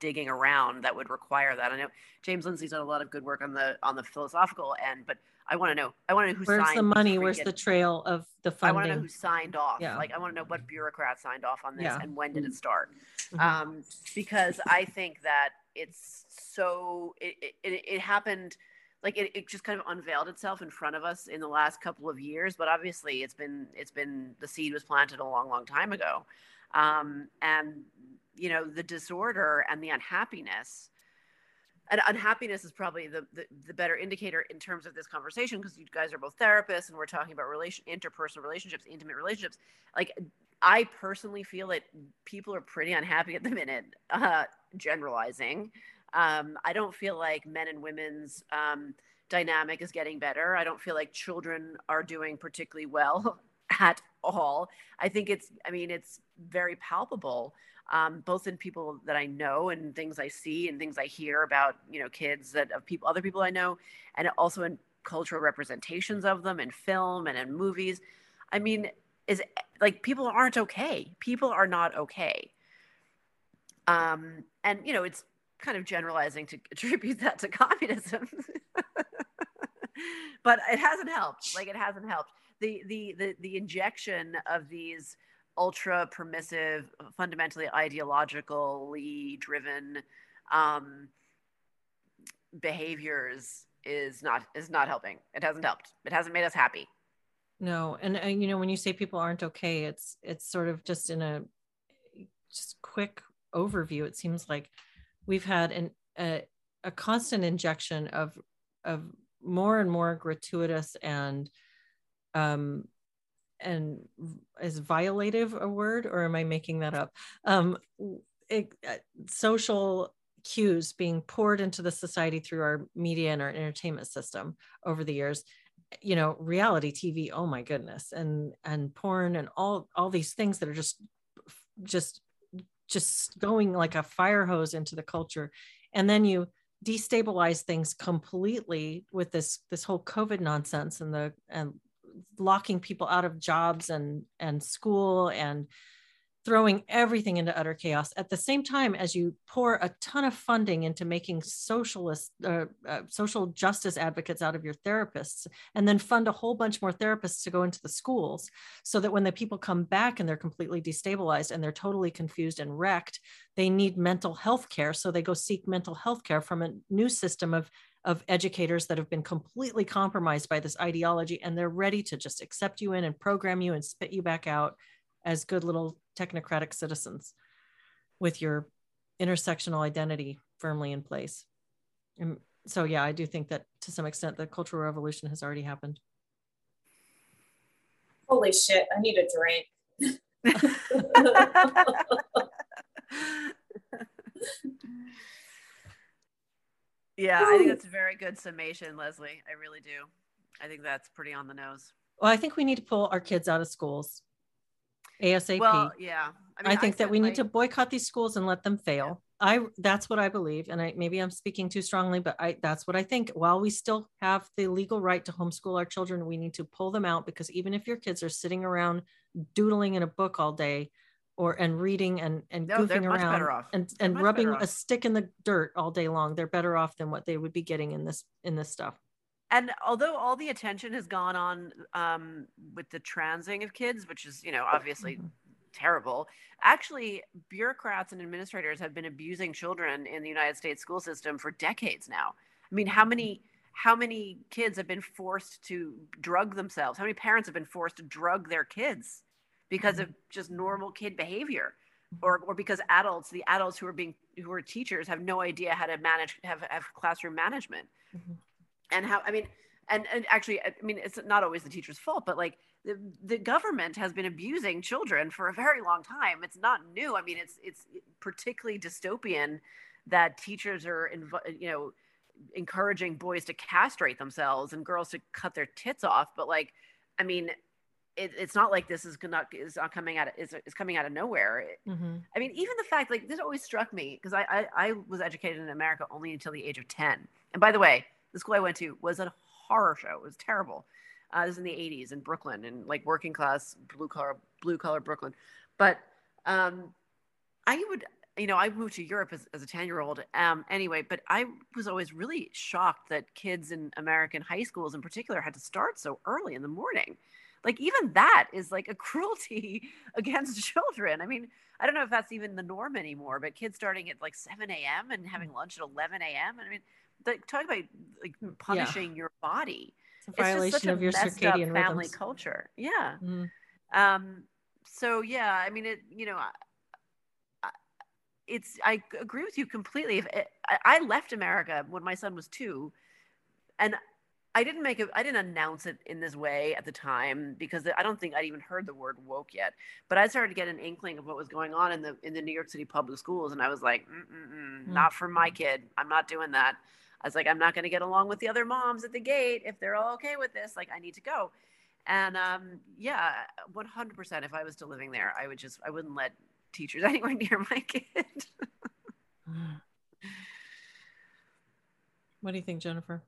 digging around that would require that. I know James Lindsay's done a lot of good work on the philosophical end, but I want to know. I want to know who signed. Where's the money? Where's the trail of the funding? I want to know who signed off. Yeah. Like, I want to know what bureaucrat signed off on this, and when did it start? Mm-hmm. Because I think that it's so it happened. Like it just kind of unveiled itself in front of us in the last couple of years, but obviously it's been the seed was planted a long time ago, and you know the disorder and the unhappiness. And unhappiness is probably the better indicator in terms of this conversation, because you guys are both therapists and we're talking about interpersonal relationships, intimate relationships. Like I personally feel that people are pretty unhappy at the minute. Generalizing. I don't feel like men and women's dynamic is getting better. I don't feel like children are doing particularly well at all. I think it's very palpable, both in people that I know and things I see and things I hear about, you know, kids other people I know, and also in cultural representations of them in film and in movies. I mean, is like people aren't okay. People are not okay. And you know, it's kind of generalizing to attribute that to communism, but it hasn't helped. Like it hasn't helped. The injection of these ultra permissive, fundamentally ideologically driven behaviors is not helping. It hasn't helped. It hasn't made us happy. No, and you know, when you say people aren't okay, it's sort of just in a just quick overview. It seems like we've had a constant injection of more and more gratuitous and is violative a word, or am I making that up? Social cues being poured into the society through our media and our entertainment system over the years. You know, reality TV, oh my goodness, and porn and all these things that are just going like a fire hose into the culture. And then you destabilize things completely with this whole COVID nonsense and locking people out of jobs and school and throwing everything into utter chaos. At the same time as you pour a ton of funding into making social justice advocates out of your therapists, and then fund a whole bunch more therapists to go into the schools, so that when the people come back and they're completely destabilized and they're totally confused and wrecked, they need mental health care. So they go seek mental health care from a new system of educators that have been completely compromised by this ideology, and they're ready to just accept you in and program you and spit you back out as good little technocratic citizens with your intersectional identity firmly in place. And so, yeah, I do think that to some extent the cultural revolution has already happened. Holy shit, I need a drink. Yeah, I think that's a very good summation, Leslie. I really do. I think that's pretty on the nose. Well, I think we need to pull our kids out of schools ASAP. Well, yeah. I think we need to boycott these schools and let them fail. Yeah. That's what I believe. And maybe I'm speaking too strongly, but that's what I think. While we still have the legal right to homeschool our children, we need to pull them out, because even if your kids are sitting around doodling in a book all day and reading and goofing around and rubbing a stick in the dirt all day long, they're better off than what they would be getting in this stuff. And although all the attention has gone on with the transing of kids, which is, obviously terrible, actually bureaucrats and administrators have been abusing children in the United States school system for decades now. I mean, how many kids have been forced to drug themselves? How many parents have been forced to drug their kids because of just normal kid behavior? Or because the adults who are teachers have no idea how to have classroom management. Mm-hmm. And how, actually, it's not always the teacher's fault, but like the government has been abusing children for a very long time. It's not new. I mean, it's particularly dystopian that teachers are, encouraging boys to castrate themselves and girls to cut their tits off. But like, I mean, it's not like this is not coming out of, it's coming out of nowhere. Mm-hmm. I mean, even the fact, like, this always struck me, because I was educated in America only until the age of 10. And by the way, the school I went to was a horror show. It was terrible. This was in the 80s in Brooklyn, and like working class, blue collar Brooklyn. But I moved to Europe as a 10-year-old anyway, but I was always really shocked that kids in American high schools in particular had to start so early in the morning. Like, even that is like a cruelty against children. I mean, I don't know if that's even the norm anymore, but kids starting at like 7 a.m. and having lunch at 11 a.m. I mean, talk about like punishing your body. It's a violation of your circadian family rhythms. Culture. Yeah. Mm-hmm. I agree with you completely. I left America when my son was 2, and I didn't announce it in this way at the time, because I don't think I'd even heard the word woke yet, but I started to get an inkling of what was going on in the New York City public schools. And I was like, not for my kid. I'm not doing that. I was like, I'm not going to get along with the other moms at the gate if they're all okay with this. Like, I need to go. And 100%, if I was still living there, I wouldn't let teachers anywhere near my kid. What do you think, Jennifer?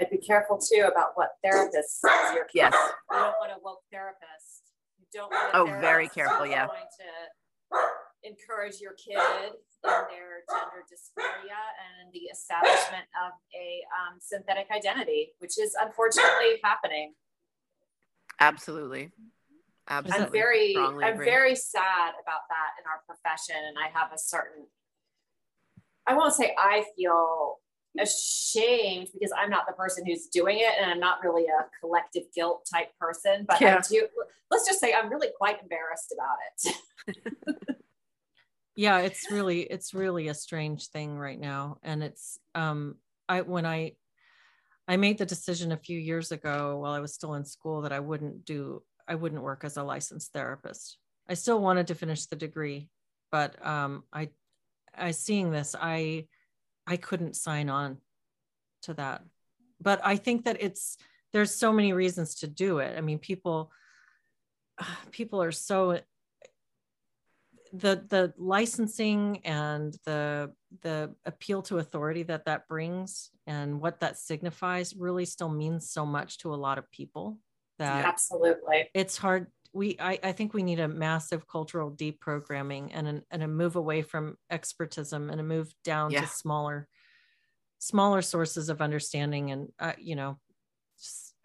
I'd be careful too about what therapist says. Yes. You don't want a woke therapist. You don't want a therapist very careful. Yeah. Going to encourage your kid in their gender dysphoria and the establishment of a synthetic identity, which is unfortunately happening. Absolutely. Absolutely. I'm very sad about that in our profession, and I have a certain. I won't say I feel ashamed, because I'm not the person who's doing it, and I'm not really a collective guilt type person, but yeah. I do. Let's just say I'm really quite embarrassed about it. Yeah, it's really a strange thing right now, and it's I made the decision a few years ago while I was still in school that I wouldn't work as a licensed therapist. I still wanted to finish the degree, but I couldn't sign on to that. But I think that there's so many reasons to do it. I mean, people are so, the licensing and the appeal to authority that brings and what that signifies really still means so much to a lot of people that absolutely it's hard. I think we need a massive cultural deprogramming and a move away from expertism and a move down to smaller sources of understanding. And, I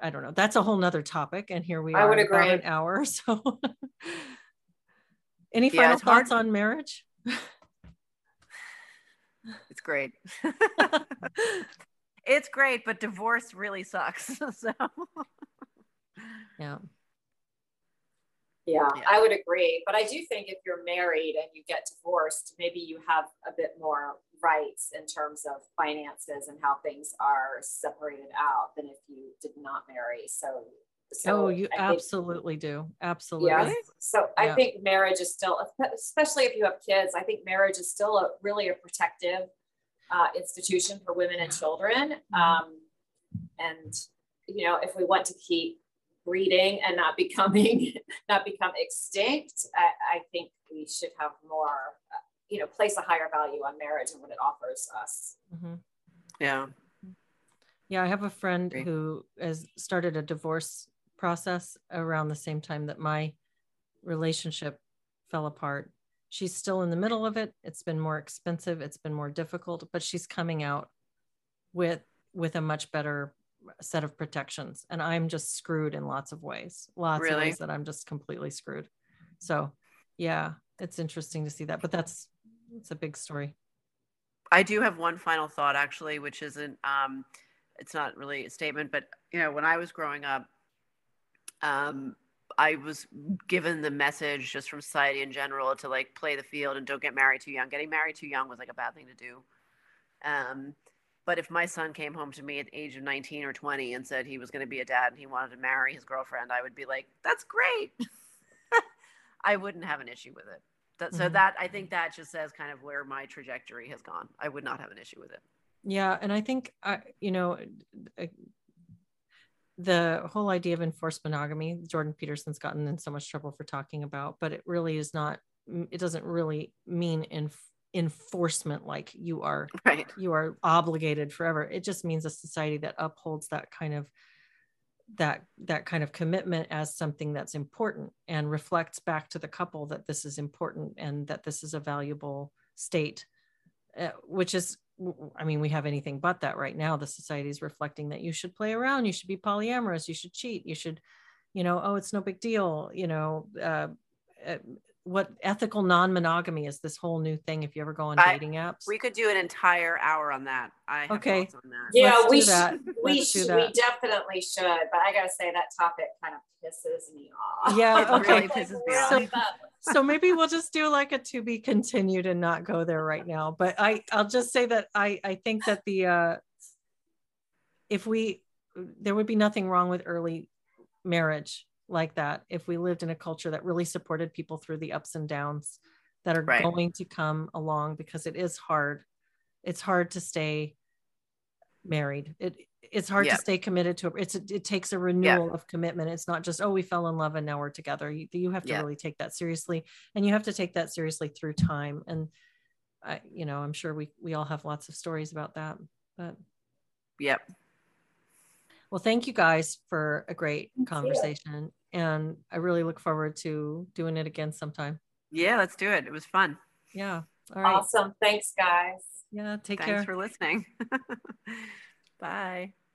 don't know, that's a whole nother topic. And here we are about an hour. So any final thoughts on marriage? It's great. It's great, but divorce really sucks. So yeah. Yeah, I would agree. But I do think if you're married and you get divorced, maybe you have a bit more rights in terms of finances and how things are separated out than if you did not marry. So you absolutely do. Absolutely. Yeah. So I think marriage is still, especially if you have kids, I think marriage is still really a protective institution for women and children. And, you know, if we want to keep breeding and not become extinct, I think we should have more, you know, place a higher value on marriage and what it offers us. Mm-hmm. Yeah. Yeah. I have a friend who has started a divorce process around the same time that my relationship fell apart. She's still in the middle of it. It's been more expensive. It's been more difficult, but she's coming out with a much better set of protections. And I'm just screwed in lots of ways, of ways that I'm just completely screwed. So yeah, it's interesting to see that, but it's a big story. I do have one final thought actually, which isn't, it's not really a statement, but you know, when I was growing up, I was given the message just from society in general to like play the field and don't get married too young. Getting married too young was like a bad thing to do. But if my son came home to me at the age of 19 or 20 and said he was going to be a dad and he wanted to marry his girlfriend, I would be like, that's great. I wouldn't have an issue with it. I think that just says kind of where my trajectory has gone. I would not have an issue with it. Yeah. And I think, the whole idea of enforced monogamy, Jordan Peterson's gotten in so much trouble for talking about, but it really is not, it doesn't really mean enforcement, like you are obligated forever. It just means a society that upholds that kind of commitment as something that's important and reflects back to the couple that this is important and that this is a valuable state, which is, I mean, we have anything but that right now. The society is reflecting that you should play around, you should be polyamorous, you should cheat, you should, you know, oh, it's no big deal. You know, what ethical non-monogamy is this whole new thing. If you ever go on dating apps, we could do an entire hour on that. I have thoughts on that. Yeah, we definitely should. But I gotta say that topic kind of pisses me off. Yeah, okay. Really pisses me off. So maybe we'll just do like a to be continued and not go there right now. But I'll just say that I think that there would be nothing wrong with early marriage like that if we lived in a culture that really supported people through the ups and downs that are going to come along, because it is hard. It's hard to stay married. It's hard to stay committed to it takes a renewal of commitment. It's not just, oh, we fell in love and now we're together. You have to really take that seriously, and you have to take that seriously through time. And I, you know, I'm sure we all have lots of stories about that, but yep. Well, thank you guys for a great conversation. And I really look forward to doing it again sometime. Yeah, let's do it. It was fun. Yeah. All right. Awesome. Thanks guys. Yeah. Take care. Thanks for listening. Bye.